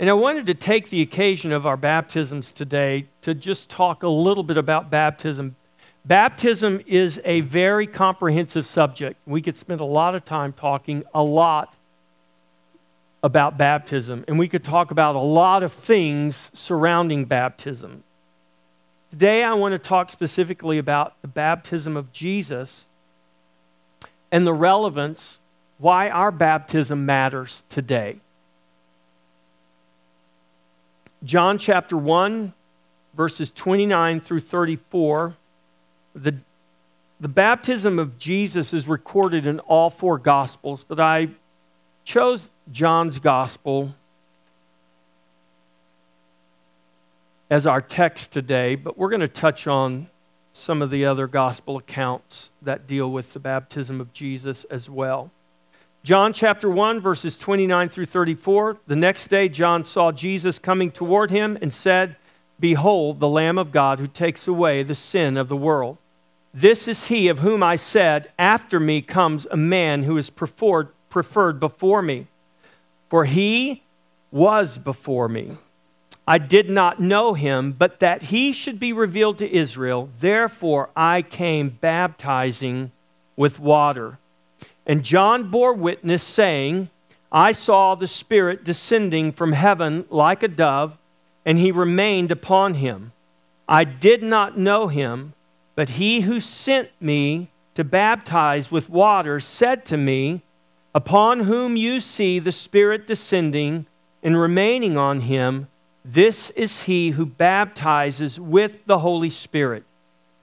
And I wanted to take the occasion of our baptisms today to just talk a little bit about baptism. Baptism is a very comprehensive subject. We could spend a lot of time talking a lot about baptism, and we could talk about a lot of things surrounding baptism. Today, I want to talk specifically about the baptism of Jesus and the relevance, why our baptism matters today. John chapter 1, verses 29 through 34, the baptism of Jesus is recorded in all four Gospels, but I chose John's Gospel as our text today, but we're going to touch on some of the other Gospel accounts that deal with the baptism of Jesus as well. John chapter 1, verses 29 through 34, the next day John saw Jesus coming toward him and said, "Behold, the Lamb of God who takes away the sin of the world. This is he of whom I said, after me comes a man who is preferred before me, for he was before me. I did not know him, but that he should be revealed to Israel. Therefore I came baptizing with water. And John bore witness, saying, I saw the Spirit descending from heaven like a dove, and he remained upon him. I did not know him, but he who sent me to baptize with water said to me, upon whom you see the Spirit descending and remaining on him, this is he who baptizes with the Holy Spirit.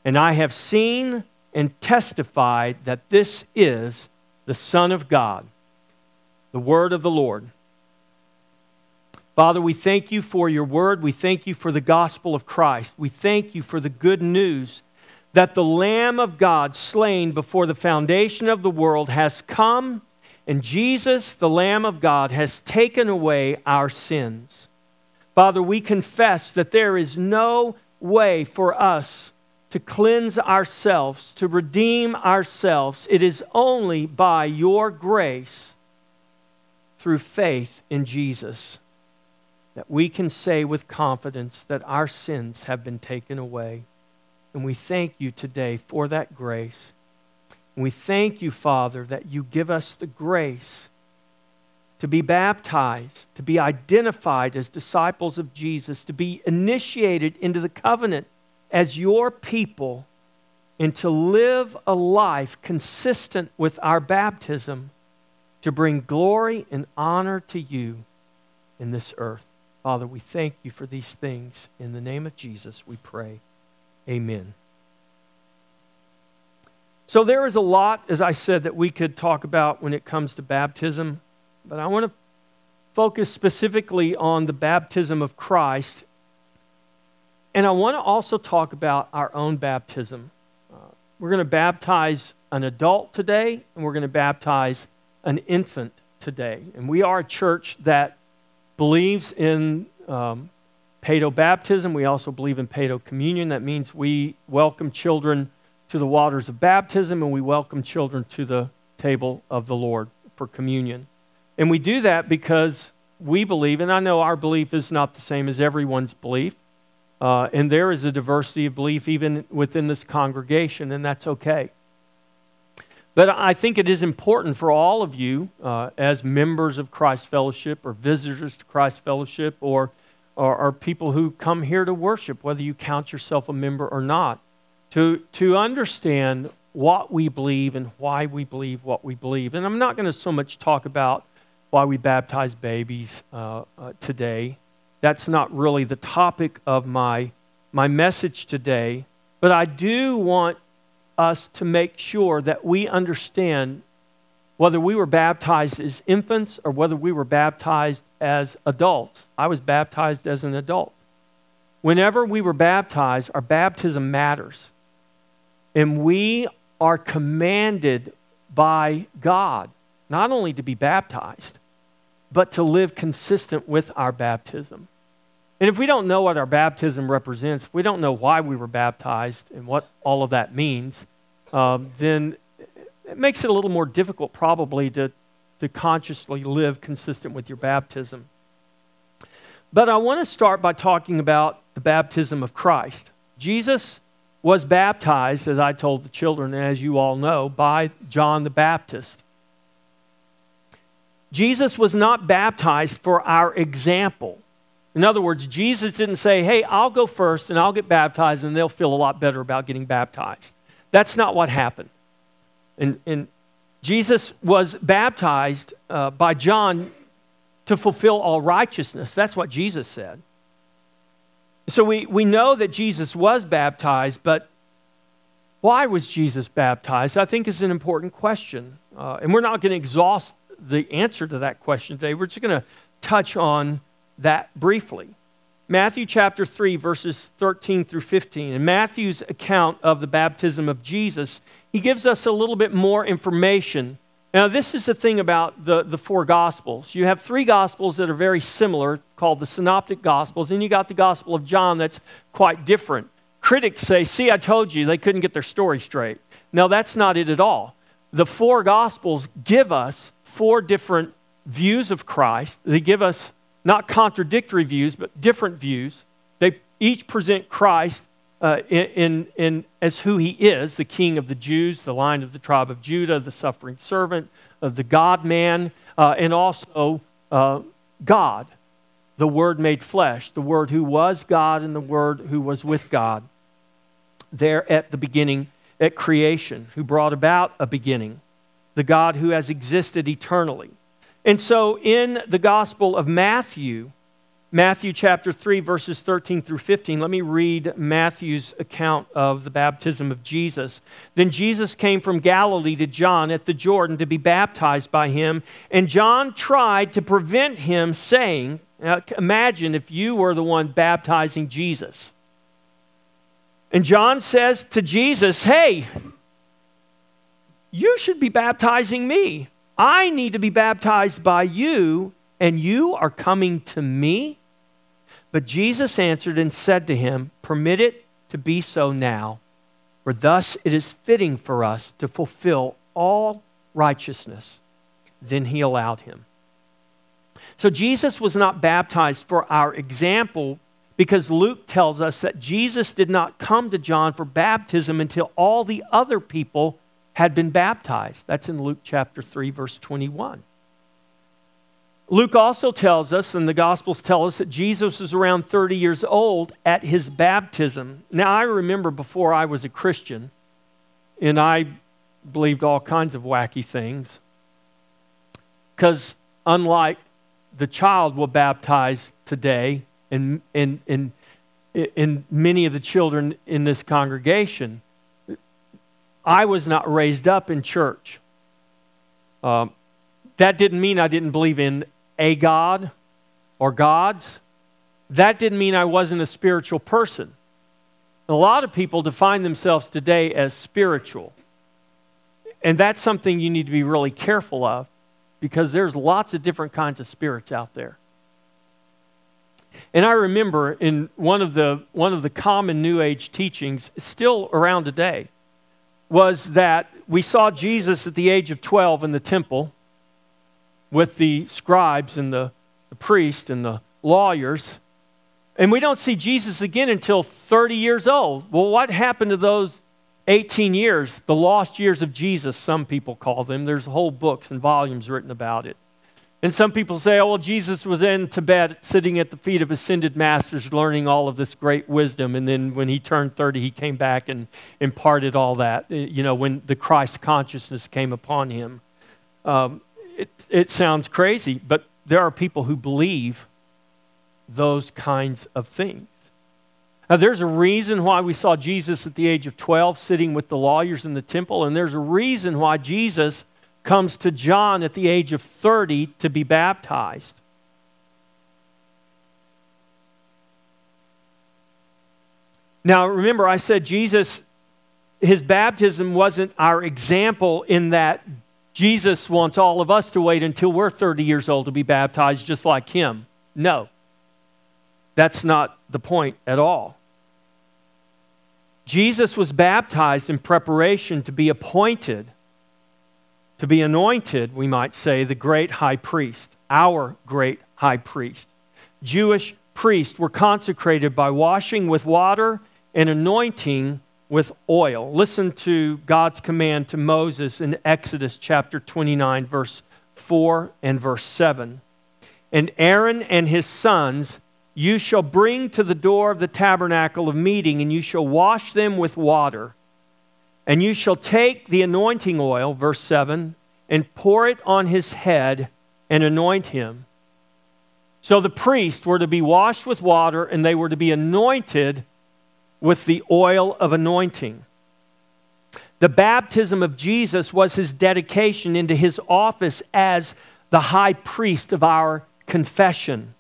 And I have seen and testified that this is the Son of God." The word of the Lord. Father, we thank you for your word. We thank you for the gospel of Christ. We thank you for the good news that the Lamb of God slain before the foundation of the world has come, and Jesus, the Lamb of God, has taken away our sins. Father, we confess that there is no way for us to cleanse ourselves, to redeem ourselves. It is only by your grace, through faith in Jesus, that we can say with confidence that our sins have been taken away. And we thank you today for that grace. And we thank you, Father, that you give us the grace to be baptized, to be identified as disciples of Jesus, to be initiated into the covenant as your people, and to live a life consistent with our baptism to bring glory and honor to you in this earth. Father, we thank you for these things. In the name of Jesus, we pray. Amen. So there is a lot, as I said, that we could talk about when it comes to baptism, but I want to focus specifically on the baptism of Christ. And I want to also talk about our own baptism. We're going to baptize an adult today, and we're going to baptize an infant today. And we are a church that believes in paedobaptism. We also believe in paedocommunion. That means we welcome children to the waters of baptism, and we welcome children to the table of the Lord for communion. And we do that because we believe, and I know our belief is not the same as everyone's belief, and there is a diversity of belief even within this congregation, and that's okay. But I think it is important for all of you as members of Christ Fellowship or visitors to Christ Fellowship or people who come here to worship, whether you count yourself a member or not, to understand what we believe and why we believe what we believe. And I'm not going to so much talk about why we baptize babies today. That's not really the topic of my message today, but I do want us to make sure that we understand whether we were baptized as infants or whether we were baptized as adults. I was baptized as an adult. Whenever we were baptized, our baptism matters, and we are commanded by God not only to be baptized, but to live consistent with our baptism. And if we don't know what our baptism represents, we don't know why we were baptized and what all of that means, then it makes it a little more difficult probably to consciously live consistent with your baptism. But I want to start by talking about the baptism of Christ. Jesus was baptized, as I told the children, as you all know, by John the Baptist. Jesus was not baptized for our example. In other words, Jesus didn't say, hey, I'll go first and I'll get baptized and they'll feel a lot better about getting baptized. That's not what happened. And Jesus was baptized by John to fulfill all righteousness. That's what Jesus said. So we know that Jesus was baptized, but why was Jesus baptized? I think is an important question. And we're not going to exhaust the answer to that question today. We're just going to touch on that briefly. Matthew chapter 3, verses 13 through 15. In Matthew's account of the baptism of Jesus, he gives us a little bit more information. Now, this is the thing about the four Gospels. You have three Gospels that are very similar, called the Synoptic Gospels, and you got the Gospel of John that's quite different. Critics say, see, I told you, they couldn't get their story straight. No, that's not it at all. The four Gospels give us four different views of Christ. They give us not contradictory views, but different views. They each present Christ as who he is, the King of the Jews, the Lion of the tribe of Judah, the suffering servant, the God-man, and also God, the Word made flesh, the Word who was God and the Word who was with God there at the beginning, at creation, who brought about a beginning, the God who has existed eternally. And so in the Gospel of Matthew, Matthew chapter 3, verses 13 through 15, let me read Matthew's account of the baptism of Jesus. Then Jesus came from Galilee to John at the Jordan to be baptized by him, and John tried to prevent him, saying, now imagine if you were the one baptizing Jesus. And John says to Jesus, hey, you should be baptizing me. I need to be baptized by you, and you are coming to me? But Jesus answered and said to him, permit it to be so now, for thus it is fitting for us to fulfill all righteousness. Then he allowed him. So Jesus was not baptized for our example, because Luke tells us that Jesus did not come to John for baptism until all the other people had been baptized. That's in Luke chapter 3, verse 21. Luke also tells us, and the Gospels tell us, that Jesus was around 30 years old at his baptism. Now, I remember before I was a Christian, and I believed all kinds of wacky things, because unlike the child will baptize today, and many of the children in this congregation, I was not raised up in church. That didn't mean I didn't believe in a God or gods. That didn't mean I wasn't a spiritual person. A lot of people define themselves today as spiritual. And that's something you need to be really careful of, because there's lots of different kinds of spirits out there. And I remember in one of the common New Age teachings, still around today, was that we saw Jesus at the age of 12 in the temple with the scribes and the priests and the lawyers, and we don't see Jesus again until 30 years old. Well, what happened to those 18 years, the lost years of Jesus, some people call them? There's whole books and volumes written about it. And some people say, oh, well, Jesus was in Tibet sitting at the feet of ascended masters learning all of this great wisdom. And then when he turned 30, he came back and imparted all that, you know, when the Christ consciousness came upon him. It sounds crazy, but there are people who believe those kinds of things. Now, there's a reason why we saw Jesus at the age of 12 sitting with the lawyers in the temple. And there's a reason why Jesus comes to John at the age of 30 to be baptized. Now, remember, I said Jesus, his baptism wasn't our example, in that Jesus wants all of us to wait until we're 30 years old to be baptized just like him. No, that's not the point at all. Jesus was baptized in preparation to be appointed, to be anointed, we might say, the great high priest, our great high priest. Jewish priests were consecrated by washing with water and anointing with oil. Listen to God's command to Moses in Exodus chapter 29, verse 4 and verse 7. And Aaron and his sons you shall bring to the door of the tabernacle of meeting, and you shall wash them with water. And you shall take the anointing oil, verse 7, and pour it on his head and anoint him. So the priests were to be washed with water, and they were to be anointed with the oil of anointing. The baptism of Jesus was his dedication into his office as the high priest of our confession.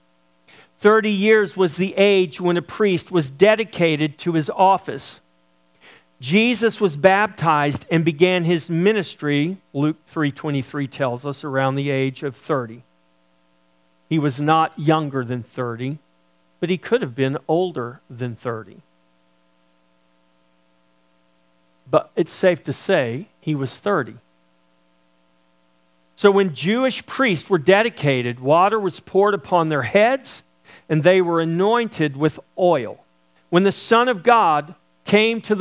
30 years was the age when a priest was dedicated to his office. Jesus was baptized and began his ministry, Luke 3:23 tells us, around the age of 30. He was not younger than 30, but he could have been older than 30. But it's safe to say he was 30. So when Jewish priests were dedicated, water was poured upon their heads, and they were anointed with oil. When the Son of God came to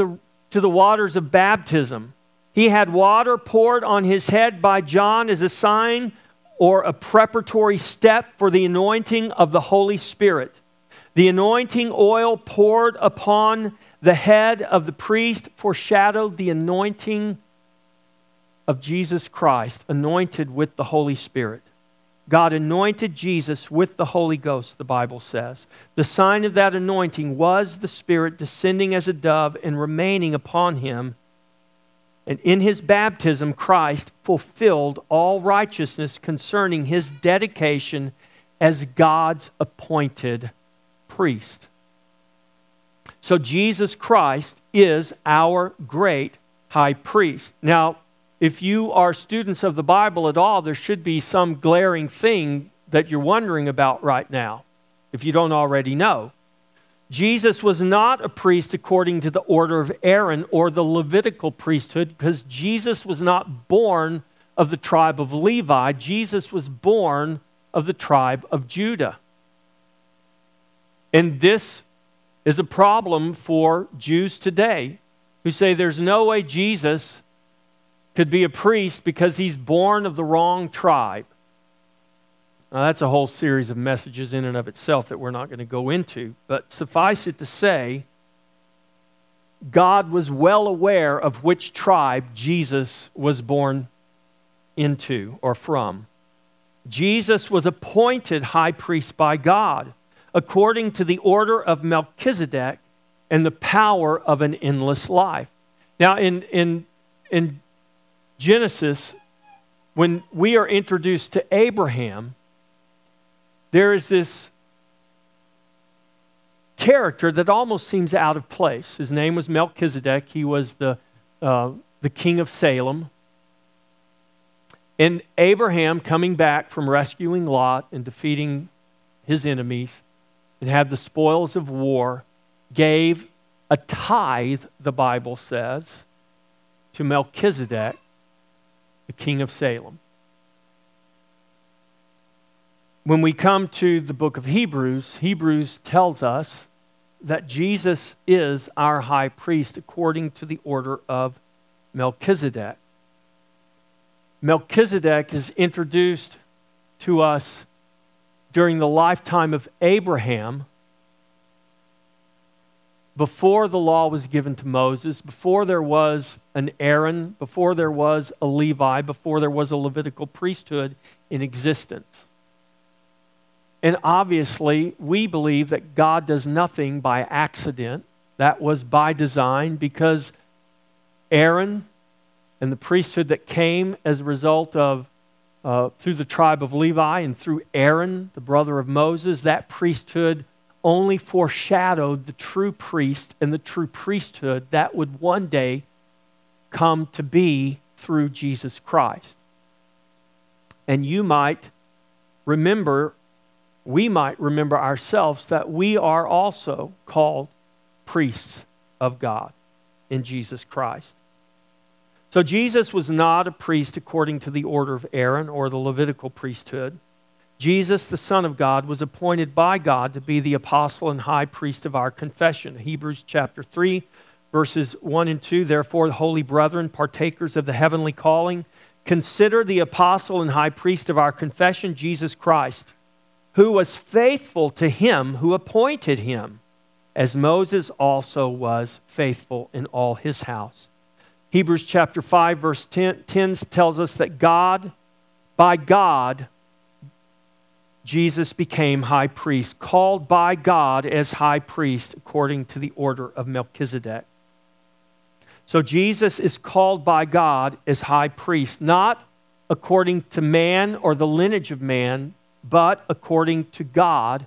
the waters of baptism, he had water poured on his head by John as a sign or a preparatory step for the anointing of the Holy Spirit. The anointing oil poured upon the head of the priest foreshadowed the anointing of Jesus Christ, anointed with the Holy Spirit. God anointed Jesus with the Holy Ghost, the Bible says. The sign of that anointing was the Spirit descending as a dove and remaining upon him. And in his baptism, Christ fulfilled all righteousness concerning his dedication as God's appointed priest. So Jesus Christ is our great high priest. Now, if you are students of the Bible at all, there should be some glaring thing that you're wondering about right now, if you don't already know. Jesus was not a priest according to the order of Aaron or the Levitical priesthood, because Jesus was not born of the tribe of Levi. Jesus was born of the tribe of Judah. And this is a problem for Jews today who say there's no way Jesus could be a priest because he's born of the wrong tribe. Now, that's a whole series of messages in and of itself that we're not going to go into, but suffice it to say, God was well aware of which tribe Jesus was born into or from. Jesus was appointed high priest by God according to the order of Melchizedek and the power of an endless life. Now, in Genesis, when we are introduced to Abraham, there is this character that almost seems out of place. His name was Melchizedek. He was the king of Salem. And Abraham, coming back from rescuing Lot and defeating his enemies and had the spoils of war, gave a tithe, the Bible says, to Melchizedek, the king of Salem. When we come to the book of Hebrews, Hebrews tells us that Jesus is our high priest according to the order of Melchizedek. Melchizedek is introduced to us during the lifetime of Abraham, before the law was given to Moses, before there was an Aaron, before there was a Levi, before there was a Levitical priesthood in existence. And obviously, we believe that God does nothing by accident. That was by design, because Aaron and the priesthood that came as a result of through the tribe of Levi and through Aaron, the brother of Moses, that priesthood only foreshadowed the true priest and the true priesthood that would one day come to be through Jesus Christ. And you might remember, we might remember ourselves that we are also called priests of God in Jesus Christ. So Jesus was not a priest according to the order of Aaron or the Levitical priesthood. Jesus, the Son of God, was appointed by God to be the apostle and high priest of our confession. Hebrews chapter 3, verses 1 and 2, therefore, holy brethren, partakers of the heavenly calling, consider the apostle and high priest of our confession, Jesus Christ, who was faithful to him who appointed him, as Moses also was faithful in all his house. Hebrews chapter 5, verse 10 tells us that God, by God, Jesus became high priest, called by God as high priest according to the order of Melchizedek. So Jesus is called by God as high priest, not according to man or the lineage of man, but according to God,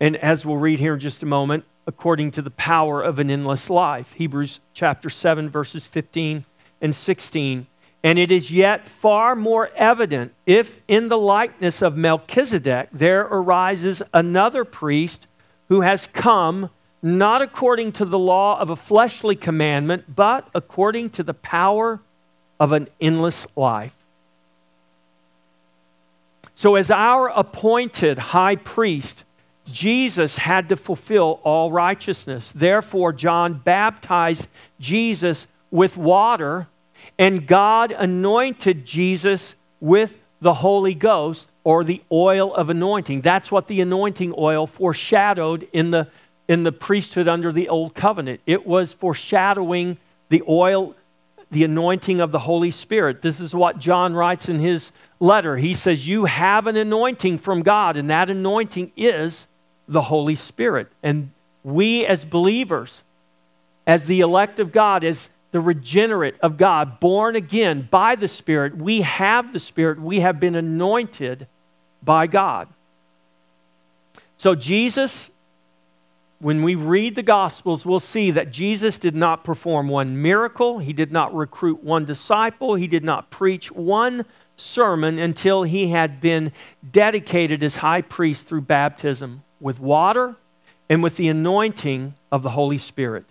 and as we'll read here in just a moment, according to the power of an endless life. Hebrews chapter 7, verses 15 and 16. And it is yet far more evident if in the likeness of Melchizedek there arises another priest who has come not according to the law of a fleshly commandment, but according to the power of an endless life. So as our appointed high priest, Jesus had to fulfill all righteousness. Therefore, John baptized Jesus with water, and God anointed Jesus with the Holy Ghost, or the oil of anointing. That's what the anointing oil foreshadowed in the priesthood under the Old Covenant. It was foreshadowing the oil, the anointing of the Holy Spirit. This is what John writes in his letter. He says, you have an anointing from God, and that anointing is the Holy Spirit. And we as believers, as the elect of God, as the regenerate of God, born again by the Spirit, we have the Spirit. We have been anointed by God. So Jesus, when we read the Gospels, we'll see that Jesus did not perform one miracle. He did not recruit one disciple. He did not preach one sermon until he had been dedicated as high priest through baptism with water and with the anointing of the Holy Spirit.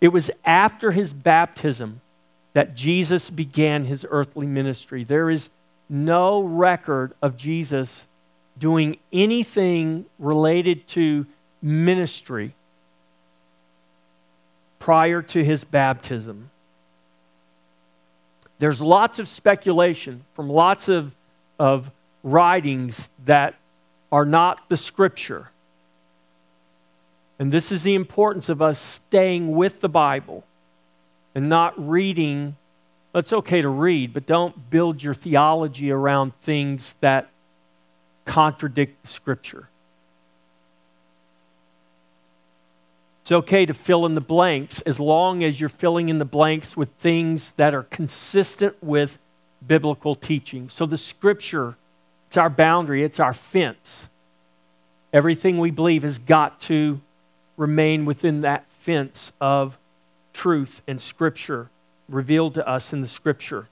It was after his baptism that Jesus began his earthly ministry. There is no record of Jesus doing anything related to ministry prior to his baptism. There's lots of speculation from lots of writings that are not the Scripture. And this is the importance of us staying with the Bible and not reading. It's okay to read, but don't build your theology around things that contradict the Scripture. It's okay to fill in the blanks as long as you're filling in the blanks with things that are consistent with biblical teaching. So the Scripture, it's our boundary, it's our fence. Everything we believe has got to remain within that fence of truth and Scripture revealed to us in the Scripture.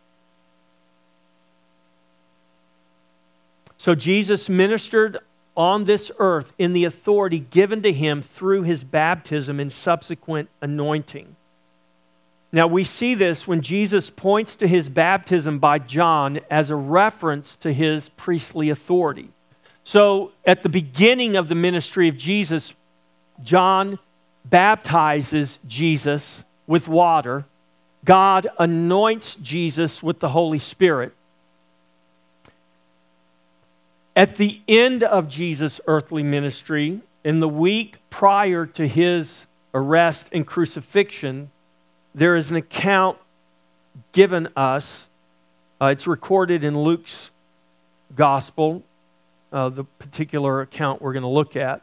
So Jesus ministered on this earth in the authority given to him through his baptism and subsequent anointing. Now we see this when Jesus points to his baptism by John as a reference to his priestly authority. So at the beginning of the ministry of Jesus, John baptizes Jesus with water. God anoints Jesus with the Holy Spirit. At the end of Jesus' earthly ministry, in the week prior to his arrest and crucifixion, there is an account given us. It's recorded in Luke's Gospel, the particular account we're going to look at.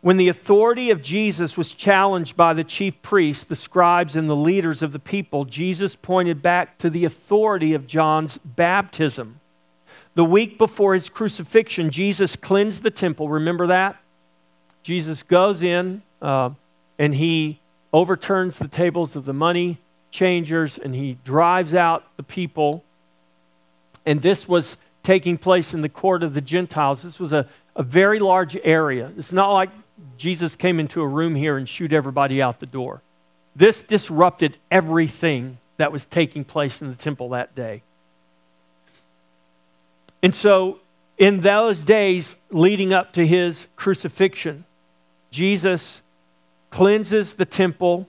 When the authority of Jesus was challenged by the chief priests, the scribes, and the leaders of the people, Jesus pointed back to the authority of John's baptism. The week before his crucifixion, Jesus cleansed the temple. Remember that? Jesus goes in and he overturns the tables of the money changers and he drives out the people. And this was taking place in the court of the Gentiles. This was a very large area. It's not like Jesus came into a room here and shoot everybody out the door. This disrupted everything that was taking place in the temple that day. And so In those days leading up to his crucifixion, Jesus cleanses the temple.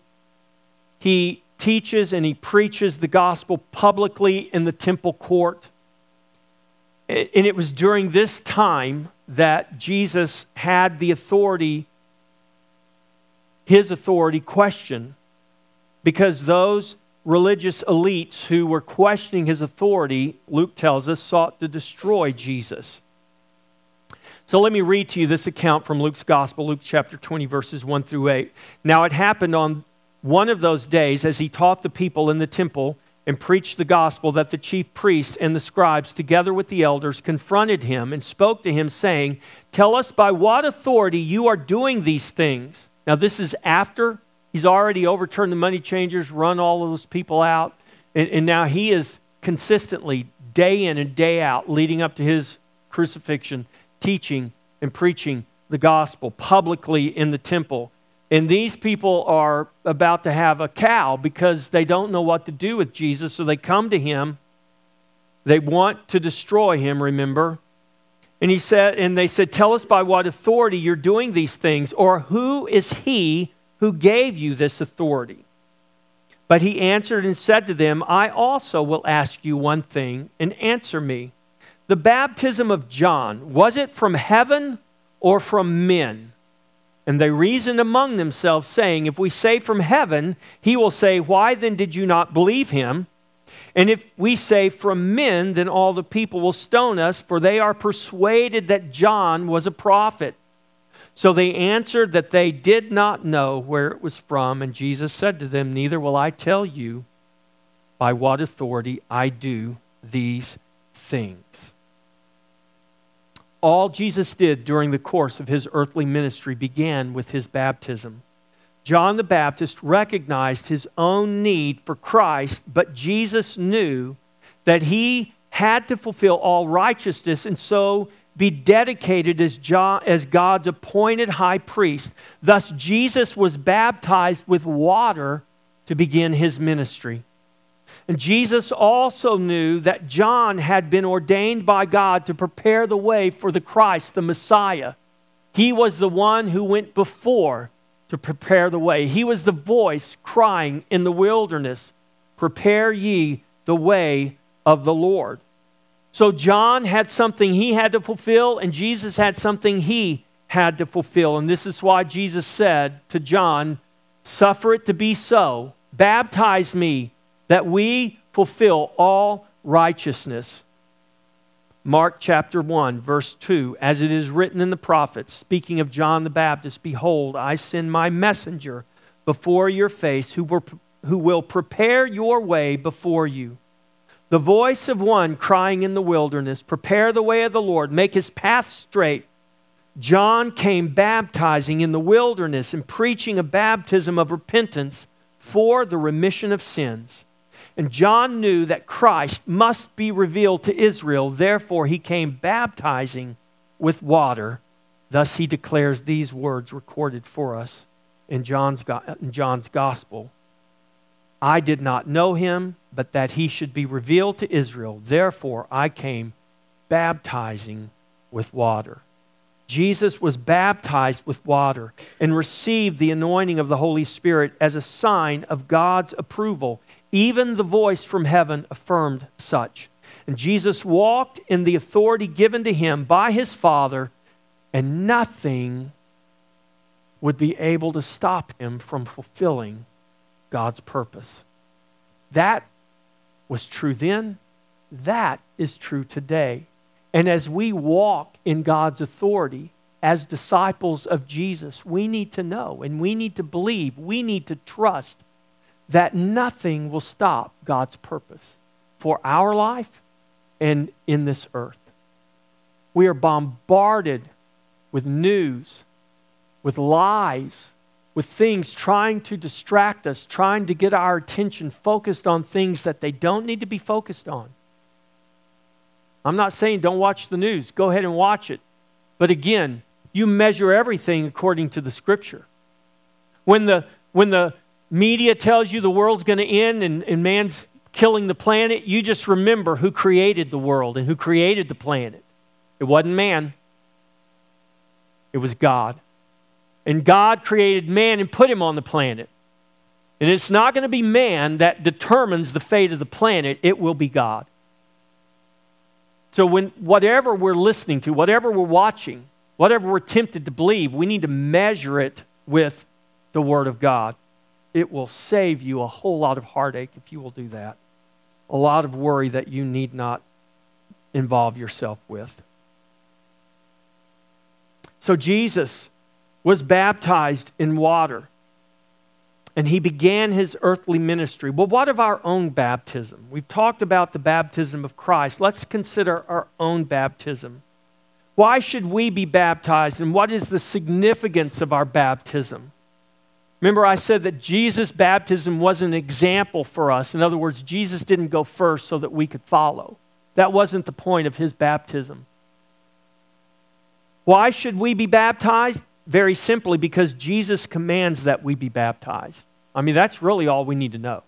He teaches and he preaches the gospel publicly in the temple court. And it was during this time that Jesus had the authority, his authority, questioned, because those religious elites who were questioning his authority, Luke tells us, sought to destroy Jesus. So let me read to you this account from Luke's gospel, Luke chapter 20, verses 1 through 8. Now it happened on one of those days, as he taught the people in the temple and preached the gospel, that the chief priests and the scribes, together with the elders, confronted him and spoke to him, saying, "Tell us by what authority you are doing these things." Now this is after he's already overturned the money changers, run all of those people out. And now he is consistently, day in and day out, leading up to his crucifixion, teaching and preaching the gospel publicly in the temple. And these people are about to have a cow because they don't know what to do with Jesus. So they come to him. They want to destroy him, remember? And he said, and they said, "Tell us by what authority you're doing these things, or who is he who gave you this authority?" But he answered and said to them, "I also will ask you one thing, and answer me. The baptism of John, was it from heaven or from men?" And they reasoned among themselves, saying, "If we say from heaven, he will say, 'Why then did you not believe him?' And if we say from men, then all the people will stone us, for they are persuaded that John was a prophet." So they answered that they did not know where it was from. And Jesus said to them, "Neither will I tell you by what authority I do these things." All Jesus did during the course of his earthly ministry began with his baptism. John the Baptist recognized his own need for Christ, but Jesus knew that he had to fulfill all righteousness, and so be dedicated as God's appointed high priest. Thus, Jesus was baptized with water to begin his ministry. And Jesus also knew that John had been ordained by God to prepare the way for the Christ, the Messiah. He was the one who went before to prepare the way. He was the voice crying in the wilderness, "Prepare ye the way of the Lord." So John had something he had to fulfill, and Jesus had something he had to fulfill. And this is why Jesus said to John, "Suffer it to be so. Baptize me, that we fulfill all righteousness." Mark chapter 1, verse 2, "As it is written in the prophets," speaking of John the Baptist, "Behold, I send my messenger before your face, who will prepare your way before you. The voice of one crying in the wilderness, 'Prepare the way of the Lord, make his path straight.'" John came baptizing in the wilderness and preaching a baptism of repentance for the remission of sins. And John knew that Christ must be revealed to Israel. Therefore, he came baptizing with water. Thus, he declares these words recorded for us in John's gospel: "I did not know him, but that he should be revealed to Israel. Therefore, I came baptizing with water." Jesus was baptized with water and received the anointing of the Holy Spirit as a sign of God's approval. Even the voice from heaven affirmed such. And Jesus walked in the authority given to him by his Father, and nothing would be able to stop him from fulfilling God's purpose. That was true then. That is true today. And as we walk in God's authority as disciples of Jesus, we need to know and we need to believe, we need to trust that nothing will stop God's purpose for our life and in this earth. We are bombarded with news, with lies, with things trying to distract us, trying to get our attention focused on things that they don't need to be focused on. I'm not saying don't watch the news. Go ahead and watch it. But again, you measure everything according to the Scripture. When the media tells you the world's going to end and man's killing the planet, you just remember who created the world and who created the planet. It wasn't man. It was God. And God created man and put him on the planet. And it's not going to be man that determines the fate of the planet. It will be God. So whatever we're listening to, whatever we're watching, whatever we're tempted to believe, we need to measure it with the Word of God. It will save you a whole lot of heartache if you will do that. A lot of worry that you need not involve yourself with. So Jesus was baptized in water, and he began his earthly ministry. Well, what of our own baptism? We've talked about the baptism of Christ. Let's consider our own baptism. Why should we be baptized, and what is the significance of our baptism? Remember, I said that Jesus' baptism was an example for us. In other words, Jesus didn't go first so that we could follow. That wasn't the point of his baptism. Why should we be baptized? Very simply, because Jesus commands that we be baptized. I mean, that's really all we need to know.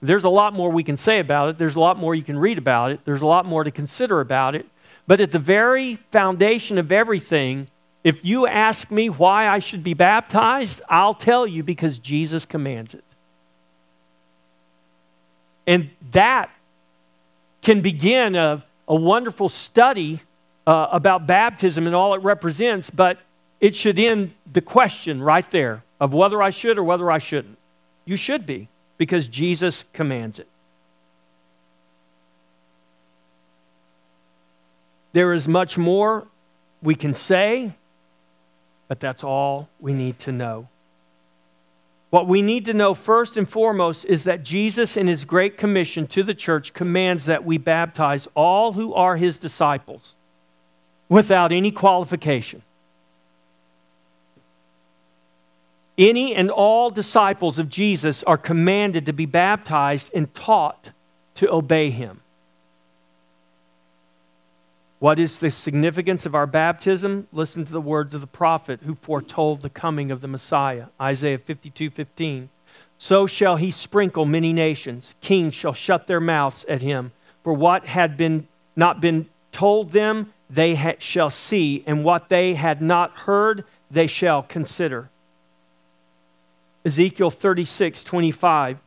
There's a lot more we can say about it. There's a lot more you can read about it. There's a lot more to consider about it. But at the very foundation of everything, if you ask me why I should be baptized, I'll tell you because Jesus commands it. And that can begin a wonderful study about baptism and all it represents, but it should end the question right there of whether I should or whether I shouldn't. You should be, because Jesus commands it. There is much more we can say, but that's all we need to know. What we need to know first and foremost is that Jesus in his great commission to the church commands that we baptize all who are his disciples without any qualification. Any and all disciples of Jesus are commanded to be baptized and taught to obey him. What is the significance of our baptism? Listen to the words of the prophet who foretold the coming of the Messiah, Isaiah 52:15. So shall he sprinkle many nations. Kings shall shut their mouths at him. For what had not been told them, they shall see, and what they had not heard, they shall consider. Ezekiel 36:25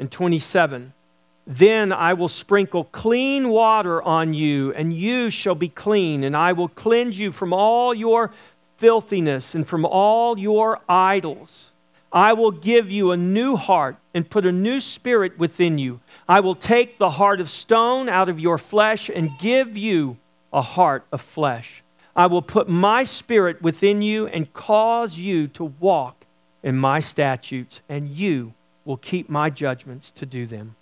and 27. Then I will sprinkle clean water on you, and you shall be clean, and I will cleanse you from all your filthiness and from all your idols. I will give you a new heart and put a new spirit within you. I will take the heart of stone out of your flesh and give you a heart of flesh. I will put my spirit within you and cause you to walk in my statutes, and you will keep my judgments to do them.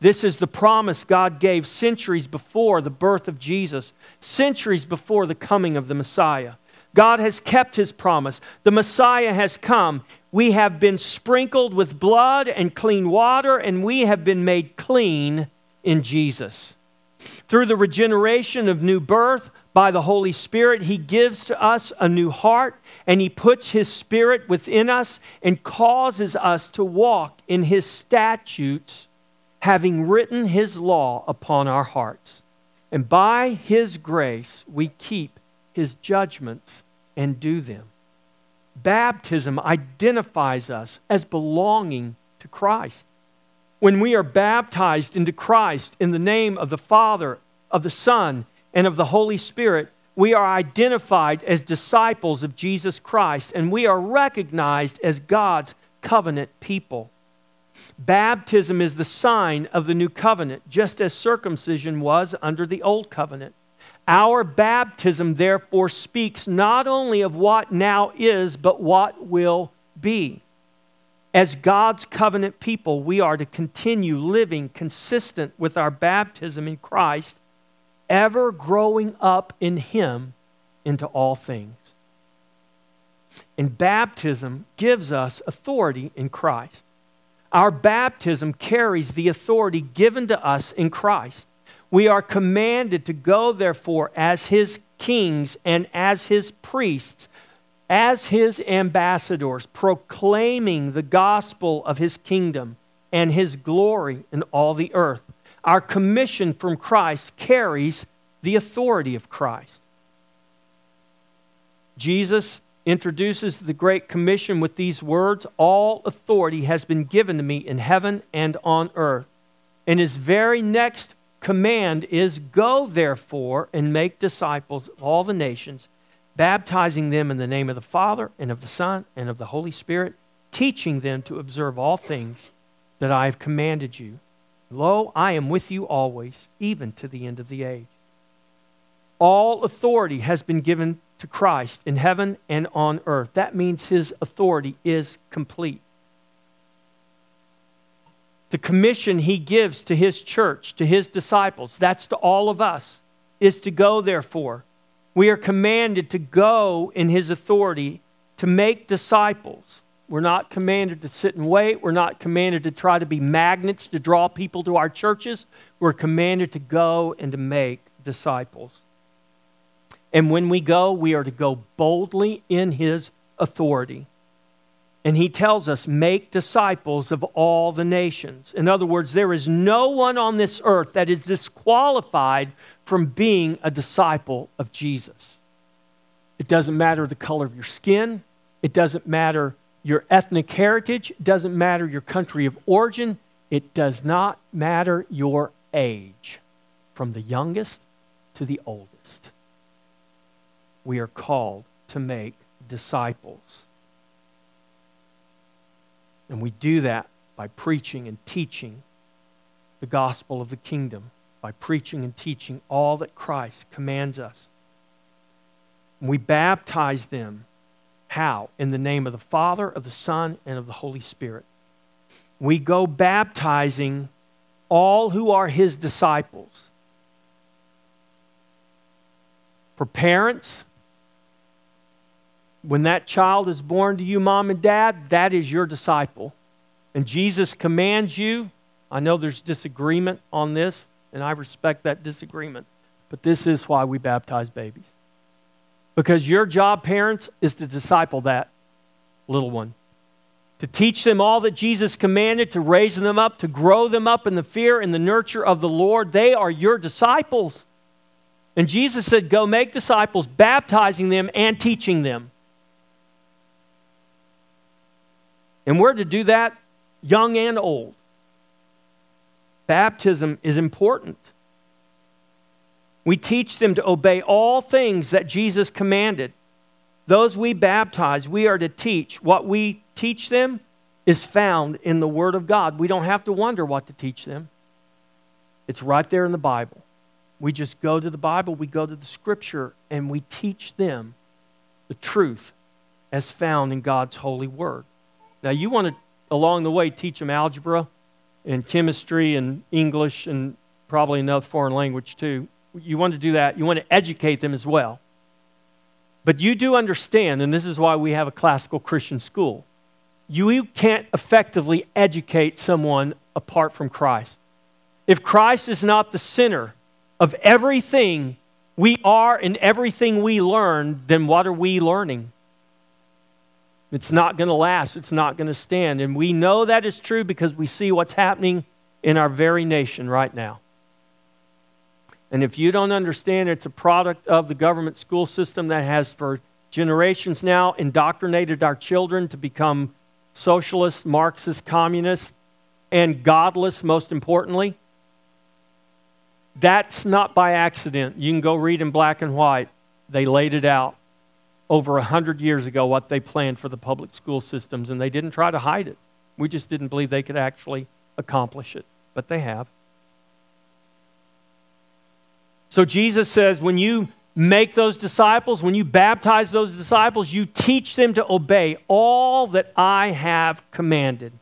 This is the promise God gave centuries before the birth of Jesus, centuries before the coming of the Messiah. God has kept his promise. The Messiah has come. We have been sprinkled with blood and clean water, and we have been made clean in Jesus. Through the regeneration of new birth, by the Holy Spirit, he gives to us a new heart, and he puts his spirit within us and causes us to walk in his statutes, having written his law upon our hearts. And by his grace, we keep his judgments and do them. Baptism identifies us as belonging to Christ. When we are baptized into Christ in the name of the Father, of the Son, and of the Holy Spirit, we are identified as disciples of Jesus Christ, and we are recognized as God's covenant people. Baptism is the sign of the new covenant, just as circumcision was under the old covenant. Our baptism, therefore, speaks not only of what now is, but what will be. As God's covenant people, we are to continue living consistent with our baptism in Christ, ever growing up in him into all things. And baptism gives us authority in Christ. Our baptism carries the authority given to us in Christ. We are commanded to go, therefore, as his kings and as his priests, as his ambassadors, proclaiming the gospel of his kingdom and his glory in all the earth. Our commission from Christ carries the authority of Christ. Jesus introduces the Great Commission with these words, "All authority has been given to me in heaven and on earth." And his very next command is, "Go therefore and make disciples of all the nations, baptizing them in the name of the Father and of the Son and of the Holy Spirit, teaching them to observe all things that I have commanded you. Lo, I am with you always, even to the end of the age." All authority has been given to Christ in heaven and on earth. That means his authority is complete. The commission he gives to his church, to his disciples, that's to all of us, is to go therefore. We are commanded to go in his authority to make disciples. We're not commanded to sit and wait. We're not commanded to try to be magnets to draw people to our churches. We're commanded to go and to make disciples. And when we go, we are to go boldly in his authority. And he tells us, make disciples of all the nations. In other words, there is no one on this earth that is disqualified from being a disciple of Jesus. It doesn't matter the color of your skin. It doesn't matter your ethnic heritage. It doesn't matter your country of origin. It does not matter your age. From the youngest to the oldest, we are called to make disciples. And we do that by preaching and teaching the gospel of the kingdom, by preaching and teaching all that Christ commands us. And we baptize them. How? In the name of the Father, of the Son, and of the Holy Spirit. We go baptizing all who are his disciples. For parents, when that child is born to you, mom and dad, that is your disciple. And Jesus commands you, I know there's disagreement on this, and I respect that disagreement, but this is why we baptize babies. Because your job, parents, is to disciple that little one. To teach them all that Jesus commanded, to raise them up, to grow them up in the fear and the nurture of the Lord. They are your disciples. And Jesus said, go make disciples, baptizing them and teaching them. And we're to do that young and old. Baptism is important. We teach them to obey all things that Jesus commanded. Those we baptize, we are to teach. What we teach them is found in the Word of God. We don't have to wonder what to teach them. It's right there in the Bible. We just go to the Bible, we go to the Scripture, and we teach them the truth as found in God's holy Word. Now, you want to, along the way, teach them algebra and chemistry and English and probably another foreign language too. You want to do that. You want to educate them as well. But you do understand, and this is why we have a classical Christian school, you can't effectively educate someone apart from Christ. If Christ is not the center of everything we are and everything we learn, then what are we learning? It's not going to last. It's not going to stand. And we know that is true because we see what's happening in our very nation right now. And if you don't understand, it's a product of the government school system that has for generations now indoctrinated our children to become socialists, Marxists, communists, and godless, most importantly. That's not by accident. You can go read in black and white. They laid it out over 100 years ago what they planned for the public school systems, and they didn't try to hide it. We just didn't believe they could actually accomplish it, but they have. So Jesus says, when you make those disciples, when you baptize those disciples, you teach them to obey all that I have commanded.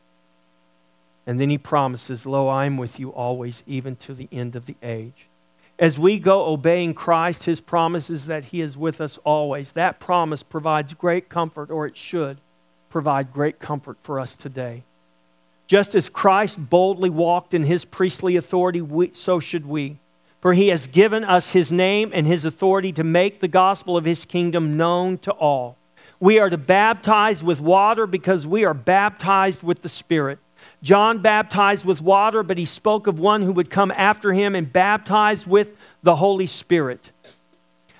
And then he promises, lo, I am with you always, even to the end of the age. As we go obeying Christ, his promise is that he is with us always. That promise provides great comfort, or it should provide great comfort for us today. Just as Christ boldly walked in his priestly authority, so should we. For he has given us his name and his authority to make the gospel of his kingdom known to all. We are to baptize with water because we are baptized with the Spirit. John baptized with water, but he spoke of one who would come after him and baptize with the Holy Spirit.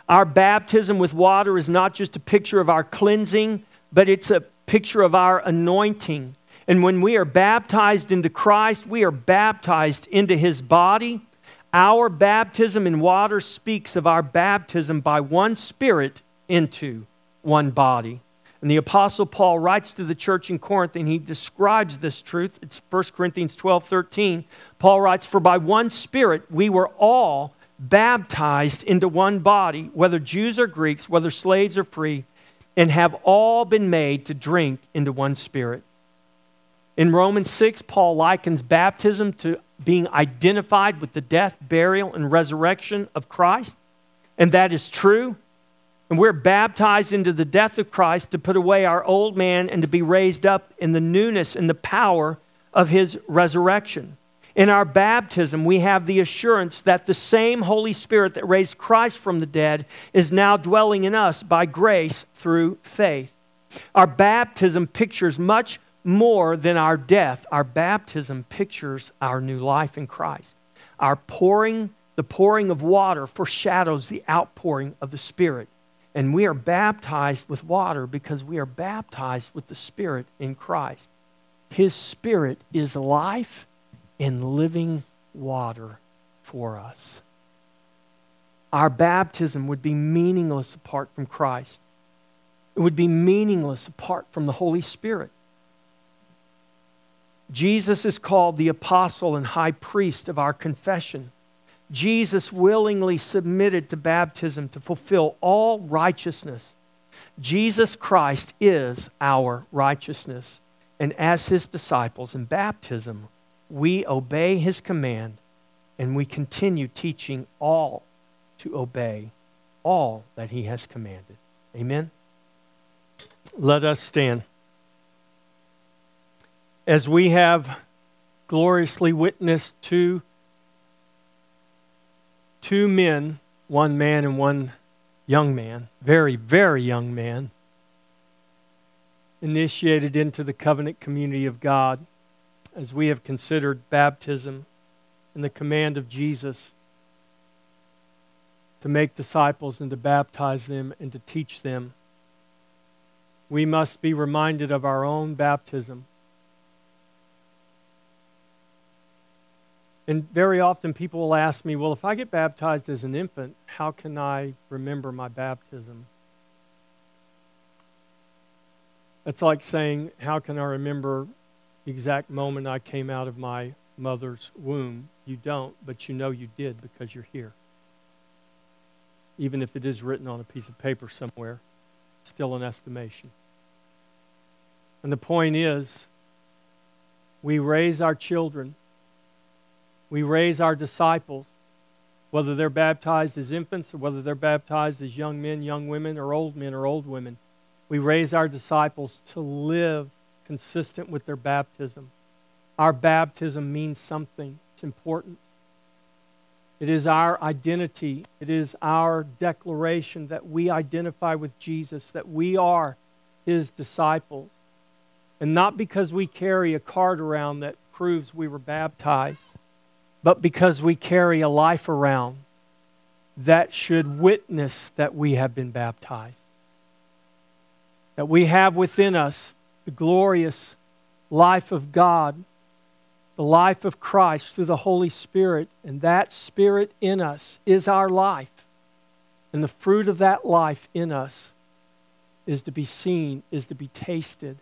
Our baptism with water is not just a picture of our cleansing, but it's a picture of our anointing. And when we are baptized into Christ, we are baptized into his body. Our baptism in water speaks of our baptism by one Spirit into one body. And the Apostle Paul writes to the church in Corinth, and he describes this truth. It's 1 Corinthians 12:13. Paul writes, "For by one Spirit we were all baptized into one body, whether Jews or Greeks, whether slaves or free, and have all been made to drink into one Spirit." In Romans 6, Paul likens baptism to being identified with the death, burial, and resurrection of Christ. And that is true. And we're baptized into the death of Christ to put away our old man and to be raised up in the newness and the power of his resurrection. In our baptism, we have the assurance that the same Holy Spirit that raised Christ from the dead is now dwelling in us by grace through faith. Our baptism pictures much more than our death. Our baptism pictures our new life in Christ. Our pouring, the pouring of water foreshadows the outpouring of the Spirit. And we are baptized with water because we are baptized with the Spirit in Christ. His Spirit is life and living water for us. Our baptism would be meaningless apart from Christ. It would be meaningless apart from the Holy Spirit. Jesus is called the apostle and high priest of our confession. Jesus willingly submitted to baptism to fulfill all righteousness. Jesus Christ is our righteousness. And as his disciples in baptism, we obey his command and we continue teaching all to obey all that he has commanded. Amen? Let us stand. As we have gloriously witnessed two men, one man and one young man, very, very young man, initiated into the covenant community of God, as we have considered baptism and the command of Jesus to make disciples and to baptize them and to teach them, we must be reminded of our own baptism. And very often people will ask me, well, if I get baptized as an infant, how can I remember my baptism? That's like saying, how can I remember the exact moment I came out of my mother's womb? You don't, but you know you did because you're here. Even if it is written on a piece of paper somewhere, it's still an estimation. And the point is, we raise our children, we raise our disciples, whether they're baptized as infants or whether they're baptized as young men, young women or old women, we raise our disciples to live consistent with their baptism. Our baptism means something. It's important. It is our identity. It is our declaration that we identify with Jesus, that we are his disciples. And not because we carry a card around that proves we were baptized, but because we carry a life around that should witness that we have been baptized. That we have within us the glorious life of God, the life of Christ through the Holy Spirit, and that Spirit in us is our life. And the fruit of that life in us is to be seen, is to be tasted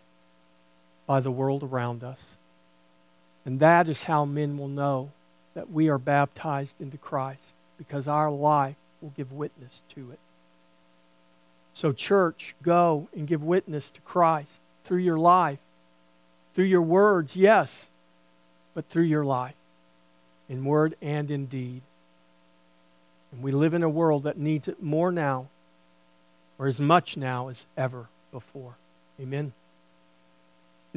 by the world around us. And that is how men will know that we are baptized into Christ, because our life will give witness to it. So church, go and give witness to Christ. Through your life, through your words, yes, but through your life, in word and in deed. And we live in a world that needs it more now, or as much now as ever before. Amen.